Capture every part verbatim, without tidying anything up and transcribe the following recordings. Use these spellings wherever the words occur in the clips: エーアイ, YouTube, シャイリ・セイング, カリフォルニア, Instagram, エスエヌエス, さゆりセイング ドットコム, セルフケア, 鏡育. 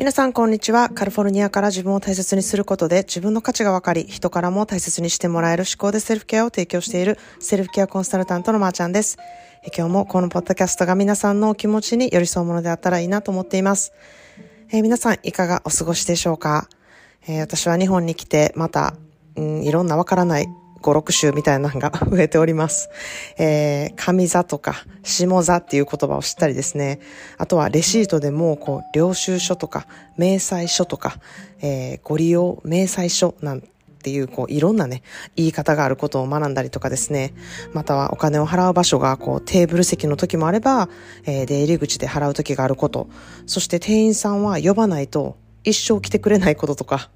皆さんこんにちは。カリフォルニアから自分を大切にすることで自分の価値が分かり、人からも大切にしてもらえる思考でセルフケアを提供しているセルフケアコンサルタントのまーちゃんです。今日もこのポッドキャストが皆さんのお気持ちに寄り添うものであったらいいなと思っています。えー、皆さんいかがお過ごしでしょうか。えー、私は日本に来てまた、うん、いろんなわからないご、ろくしゅうみたいなのが増えております。えー、上座とか下座っていう言葉を知ったりですね。あとはレシートでもこう領収書とか明細書とか、えー、ご利用明細書なんていうこういろんなね言い方があることを学んだりとかですね。またはお金を払う場所がこうテーブル席の時もあれば、えー、出入り口で払う時があること。そして店員さんは呼ばないと一生来てくれないこととか。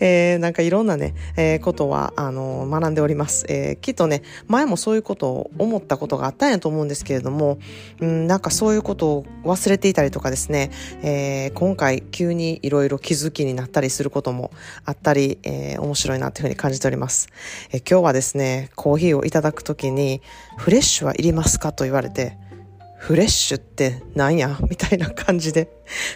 えー、なんかいろんなね、えー、ことはあのー、学んでおります。えー、きっとね前もそういうことを思ったことがあったんやと思うんですけれども、うん、なんかそういうことを忘れていたりとかですね、えー、今回急にいろいろ気づきになったりすることもあったり、えー、面白いなというふうに感じております。えー、今日はですねコーヒーをいただくときにフレッシュはいりますかと言われて、フレッシュってなんやみたいな感じで、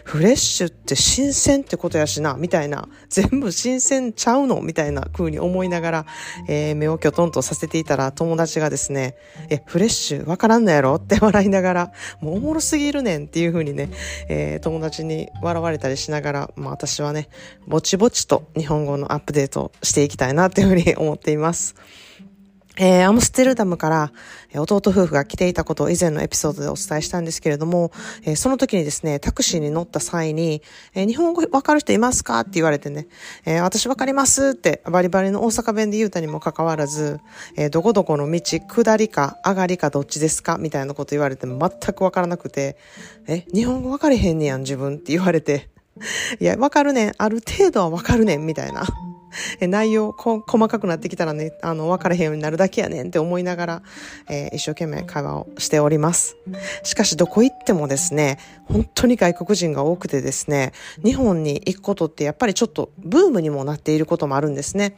フレッシュって新鮮ってことやしなみたいな、全部新鮮ちゃうのみたいな風に思いながら、えー、目をきょとんとさせていたら友達がですね、えフレッシュわからんのやろって笑いながら、もうおもろすぎるねんっていう風にね、えー、友達に笑われたりしながら、まあ、私はねぼちぼちと日本語のアップデートしていきたいなという風に思っています。えー、アムステルダムから弟夫婦が来ていたことを以前のエピソードでお伝えしたんですけれども、えー、その時にですねタクシーに乗った際に、えー、日本語わかる人いますかって言われてね、えー、私わかりますってバリバリの大阪弁で言うたにもかかわらず、えー、どこどこの道下りか上がりかどっちですかみたいなこと言われて全くわからなくて、え日本語わかれへんねやん自分って言われて、いやわかるねん、ある程度はわかるねんみたいな、内容こ細かくなってきたらねあの分かれへんようになるだけやねんって思いながら、えー、一生懸命会話をしております。しかしどこ行ってもですね本当に外国人が多くてですね、日本に行くことってやっぱりちょっとブームにもなっていることもあるんですね。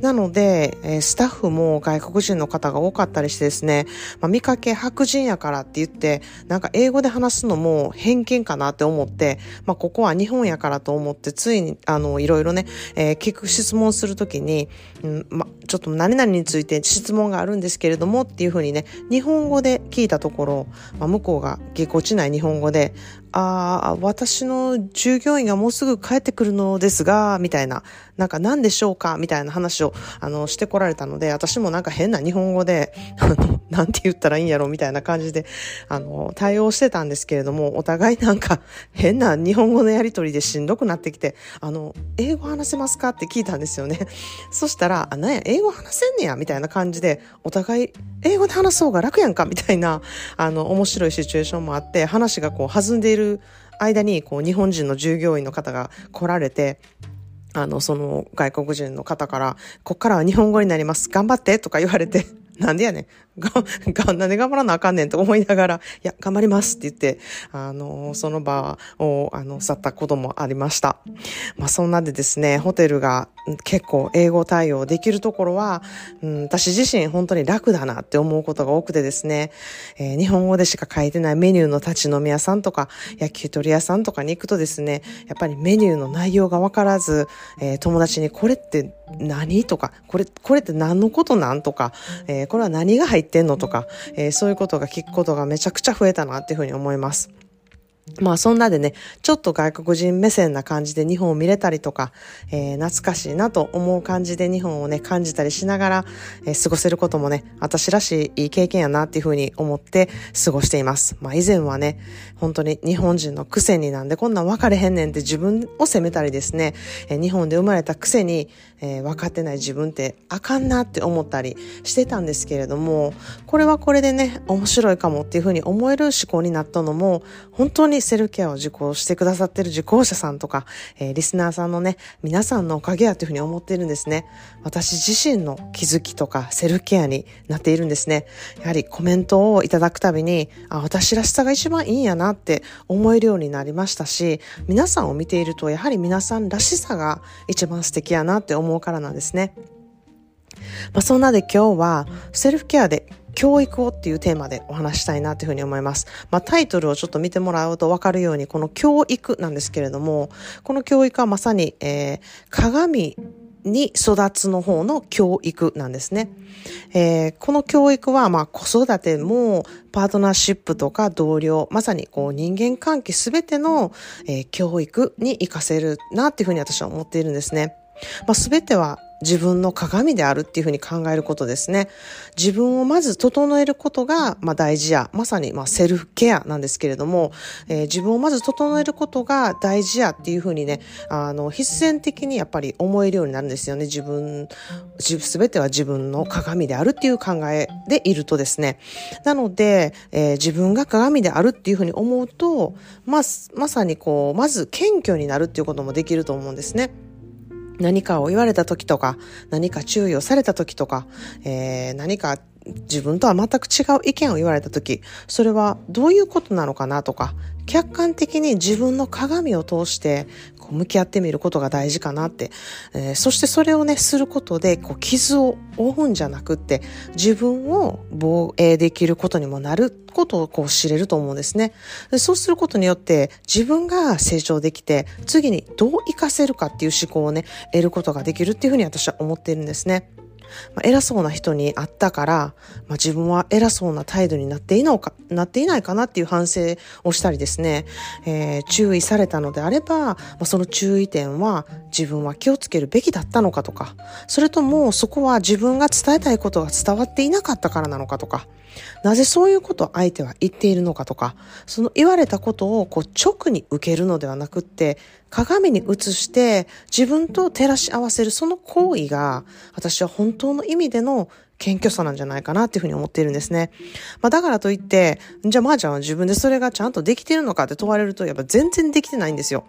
なので、えー、スタッフも外国人の方が多かったりしてですね、まあ、見かけ白人やからって言ってなんか英語で話すのも偏見かなって思って、まあ、ここは日本やからと思ってついにあのいろいろね、えー、聞く質問質問するときに、うんま、ちょっと何々について質問があるんですけれどもっていうふうにね日本語で聞いたところ、ま、向こうがぎこちない日本語で、あ私の従業員がもうすぐ帰ってくるのですがみたいな、なんか何でしょうかみたいな話をあのしてこられたので、私もなんか変な日本語でなんて言ったらいいんやろみたいな感じであの対応してたんですけれども、お互いなんか変な日本語のやり取りでしんどくなってきて、あの英語話せますかって聞いたんですよね。そしたらあなんや英語話せんねやみたいな感じで、お互い英語で話そうが楽やんかみたいなあの面白いシチュエーションもあって、話がこう弾んでいる間にこう日本人の従業員の方が来られて、あのその外国人の方からこっからは日本語になります頑張ってとか言われて、なんでやねんなんで頑張らなあかんねんと思いながら、いや頑張りますって言ってあのその場をあの去ったこともありました。まあ、そんなでですねホテルが結構英語対応できるところは、うん、私自身本当に楽だなって思うことが多くてですね、えー、日本語でしか書いてないメニューの立ち飲み屋さんとか焼き鳥屋さんとかに行くとですね、やっぱりメニューの内容が分からず、えー、友達にこれって何とかこれこれって何のことなんとか、えー、これは何が入ってんのとか、えー、そういうことが聞くことがめちゃくちゃ増えたなっていうふうに思います。まあそんなでねちょっと外国人目線な感じで日本を見れたりとか、えー、懐かしいなと思う感じで日本をね感じたりしながら、えー、過ごせることもね私らしいいい経験やなっていうふうに思って過ごしています。まあ以前はね本当に日本人のくせになんでこんなん分かれへんねんって自分を責めたりですね、えー、日本で生まれたくせに、えー、分かってない自分ってあかんなって思ったりしてたんですけれども、これはこれでね面白いかもっていうふうに思える思考になったのも、本当にセルフケアを受講してくださってる受講者さんとか、えー、リスナーさんのね皆さんのおかげやというふうに思っているんですね。私自身の気づきとかセルフケアになっているんですね。やはりコメントをいただくたびに、あ私らしさが一番いいんやなって思えるようになりましたし、皆さんを見ているとやはり皆さんらしさが一番素敵やなって思うからなんですね。まあ、そんなで今日はセルフケアで教育をっていうテーマでお話したいなというふうに思います。まあ、タイトルをちょっと見てもらうと分かるように、この教育なんですけれども、この教育はまさに、えー、鏡に育つの方の教育なんですね。えー、この教育はまあ子育てもパートナーシップとか同僚、まさにこう人間関係すべての、えー、教育に活かせるなっていうふうに私は思っているんですね。まあ、全ては自分の鏡であるっていうふうに考えることですね。自分をまず整えることが、まあ、大事や、まさにまあセルフケアなんですけれども、えー、自分をまず整えることが大事やっていうふうにね、あの必然的にやっぱり思えるようになるんですよね。自分、すべては自分の鏡であるっていう考えでいるとですね。なので、えー、自分が鏡であるっていうふうに思うと、まあ、まさにこうまず謙虚になるっていうこともできると思うんですね。何かを言われた時とか、何か注意をされた時とか、えー、何か自分とは全く違う意見を言われた時、それはどういうことなのかなとか、客観的に自分の鏡を通してこう向き合ってみることが大事かなって、えー、そしてそれをねすることでこう傷を負うんじゃなくって自分を防衛できることにもなることをこう知れると思うんですね。で、そうすることによって自分が成長できて次にどう活かせるかっていう思考をね得ることができるっていうふうに私は思っているんですね。まあ、偉そうな人に会ったから、まあ、自分は偉そうな態度になっていないか、なっていないかなっていう反省をしたりですね、えー、注意されたのであれば、まあ、その注意点は自分は気をつけるべきだったのかとか、それともそこは自分が伝えたいことが伝わっていなかったからなのかとか、なぜそういうことを相手は言っているのかとか、その言われたことをこう直に受けるのではなくって、鏡に映して自分と照らし合わせるその行為が私は本当の意味での謙虚さなんじゃないかなっていうふうに思っているんですね。まあだからといって、じゃあまーちゃんは自分でそれがちゃんとできているのかって問われるとやっぱ全然できてないんですよ。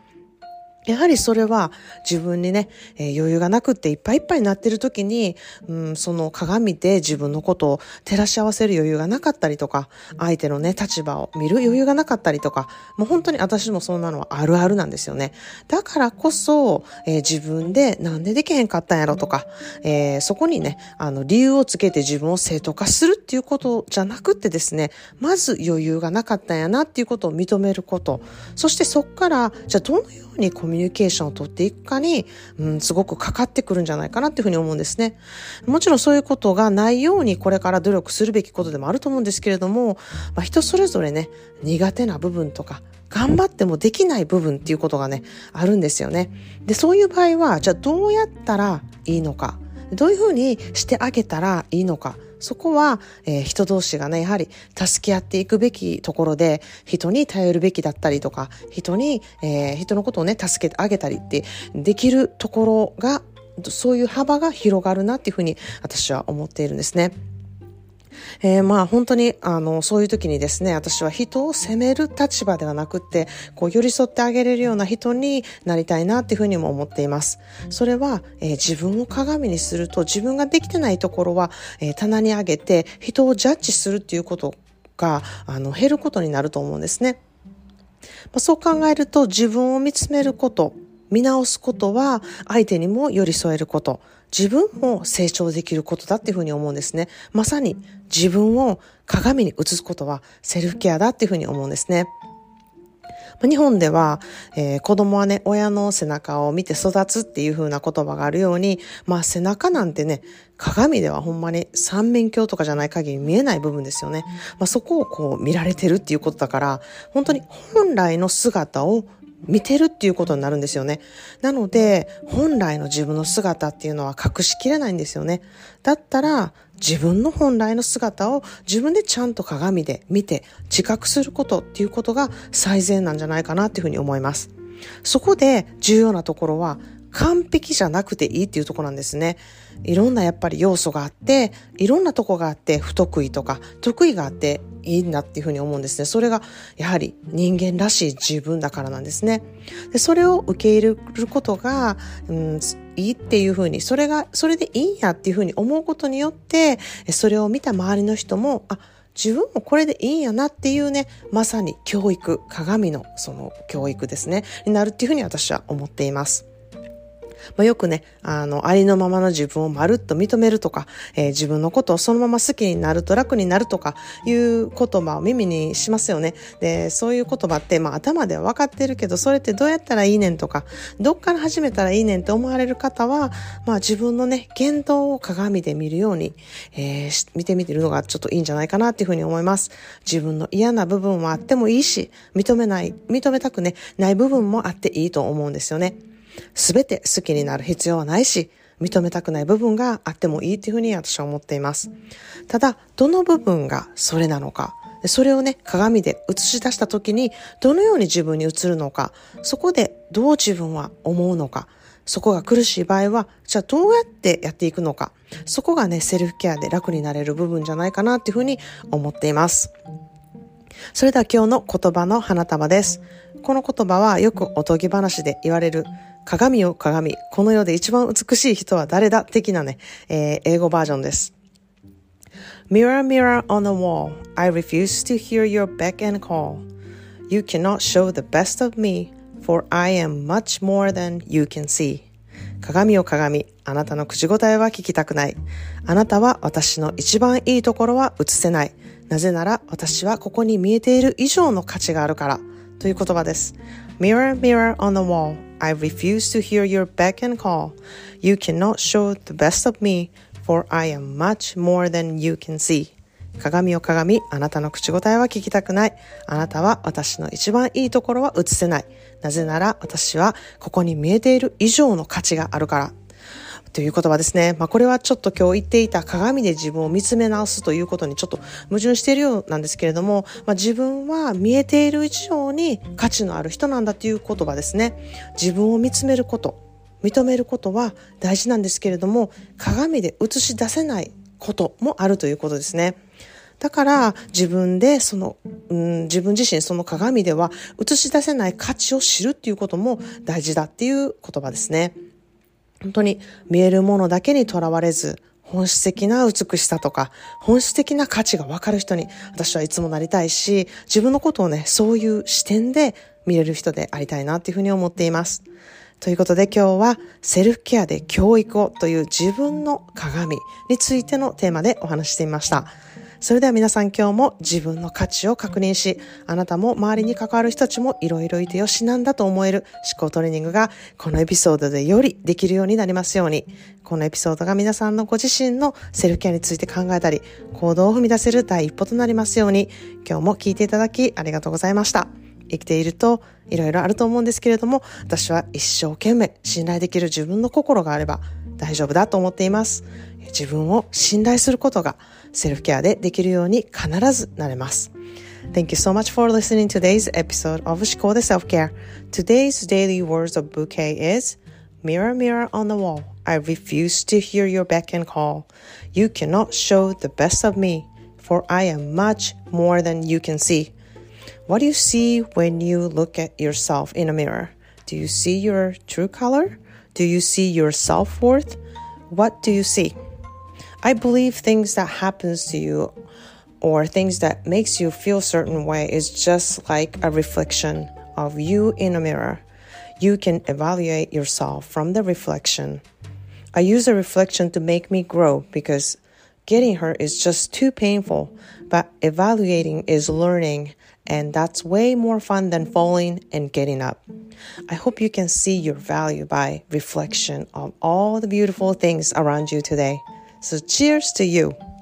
やはりそれは自分にね、えー、余裕がなくっていっぱいいっぱいになってる時に、うん、その鏡で自分のことを照らし合わせる余裕がなかったりとか、相手のね、立場を見る余裕がなかったりとか、もう本当に私もそんなのはあるあるなんですよね。だからこそ、えー、自分でなんでできへんかったんやろとか、えー、そこにね、あの理由をつけて自分を正当化するっていうことじゃなくってですね、まず余裕がなかったんやなっていうことを認めること、そしてそこから、じゃあどのようにコミュニケーションコミュニケーションを取っていくかに、うん、すごくかかってくるんじゃないかなっていうふうに思うんですね。もちろんそういうことがないようにこれから努力するべきことでもあると思うんですけれども、まあ、人それぞれね、苦手な部分とか頑張ってもできない部分っていうことがね、あるんですよね。で、そういう場合は、じゃあどうやったらいいのか、どういうふうにしてあげたらいいのか、そこは、えー、人同士がね、やはり助け合っていくべきところで、人に頼るべきだったりとか、人に、えー、人のことをね、助けてあげたりってできるところが、そういう幅が広がるなっていうふうに私は思っているんですね。えー、まあ本当にあのそういう時にですね、私は人を責める立場ではなくってこう寄り添ってあげれるような人になりたいなっていうふうにも思っています。それは、えー、自分を鏡にすると自分ができてないところは、えー、棚に上げて人をジャッジするっていうことがあの減ることになると思うんですね。まあ、そう考えると自分を見つめること、見直すことは相手にも寄り添えること、自分も成長できることだっていうふうに思うんですね。まさに自分を鏡に映すことはセルフケアだっていうふうに思うんですね。日本では、えー、子供はね、親の背中を見て育つっていう風な言葉があるように、まあ背中なんてね、鏡ではほんまに三面鏡とかじゃない限り見えない部分ですよね。まあそこをこう見られてるっていうことだから、本当に本来の姿を見てるっていうことになるんですよね。なので、本来の自分の姿っていうのは隠しきれないんですよね。だったら、自分の本来の姿を自分でちゃんと鏡で見て自覚することっていうことが最善なんじゃないかなっていうふうに思います。そこで重要なところは、完璧じゃなくていいっていうところなんですね。いろんなやっぱり要素があって、いろんなとこがあって、不得意とか得意があっていいなっていうふうに思うんですね。それがやはり人間らしい自分だからなんですね。で、それを受け入れることが、うん、いいっていうふうに、それがそれでいいんやっていうふうに思うことによって、それを見た周りの人も、あ、自分もこれでいいんやなっていうね、まさに教育、鏡のその教育ですね、になるっていうふうに私は思っています。まあ、よくね、あの、ありのままの自分をまるっと認めるとか、えー、自分のことをそのまま好きになると楽になるとかいう言葉を耳にしますよね。で、そういう言葉って、まあ、頭では分かってるけど、それってどうやったらいいねんとか、どっから始めたらいいねんって思われる方は、まあ、自分のね、言動を鏡で見るように、えー、見てみてるのがちょっといいんじゃないかなっていうふうに思います。自分の嫌な部分はあってもいいし、認めない、認めたくね、ない部分もあっていいと思うんですよね。すべて好きになる必要はないし、認めたくない部分があってもいいというふうに私は思っています。ただ、どの部分がそれなのか、それをね、鏡で映し出した時に、どのように自分に映るのか、そこでどう自分は思うのか、そこが苦しい場合は、じゃあどうやってやっていくのか、そこがね、セルフケアで楽になれる部分じゃないかなというふうに思っています。それでは今日の言葉の花束です。この言葉はよくおとぎ話で言われる、鏡よ鏡、この世で一番美しい人は誰だ的なね、えー、英語バージョンです。Mirror, mirror on the wall, I refuse to hear your beck and call. You cannot show the best of me, for I am much more than you can see. 鏡よ鏡、あなたの口答えは聞きたくない。あなたは私の一番いいところは映せない。なぜなら私はここに見えている以上の価値があるから。という言葉です。Mirror, mirror on the wall.I refuse to hear your beck and call. You cannot show the best of me, for I am much more than you can see. 鏡よ鏡、あなたの口答えは聞きたくない。あなたは私の一番いいところは映せない。なぜなら私はここに見えている以上の価値があるから。という言葉ですね。まあこれはちょっと今日言っていた鏡で自分を見つめ直すということにちょっと矛盾しているようなんですけれども、まあ、自分は見えている以上に価値のある人なんだという言葉ですね。自分を見つめること、認めることは大事なんですけれども、鏡で映し出せないこともあるということですね。だから自分でその、うん、自分自身その鏡では映し出せない価値を知るっていうことも大事だっていう言葉ですね。本当に見えるものだけにとらわれず、本質的な美しさとか、本質的な価値がわかる人に私はいつもなりたいし、自分のことをね、そういう視点で見れる人でありたいなっていうふうに思っています。ということで今日はセルフケアで教育をという自分の鏡についてのテーマでお話してみました。それでは皆さん今日も自分の価値を確認し、あなたも周りに関わる人たちもいろいろいてよしなんだと思える思考トレーニングがこのエピソードでよりできるようになりますように、このエピソードが皆さんのご自身のセルフケアについて考えたり行動を踏み出せる第一歩となりますように、今日も聞いていただきありがとうございました。生きているといろいろあると思うんですけれども、私は一生懸命信頼できる自分の心があれば大丈夫だと思っています。自分を信頼することがセルフケアでできるように必ずなれます。Thank you so much for listening to today's episode of 思考で Self-Care. Today's daily words of Bouquet is Mirror, mirror on the wall. I refuse to hear your beck and call. You cannot show the best of me, for I am much more than you can see.What do you see when you look at yourself in a mirror? Do you see your true color? Do you see your self-worth? What do you see? I believe things that happens to you or things that makes you feel a certain way is just like a reflection of you in a mirror. You can evaluate yourself from the reflection. I use the reflection to make me grow because getting hurt is just too painful, but evaluating is learning.And that's way more fun than falling and getting up. I hope you can see your value by reflection of all the beautiful things around you today. So cheers to you!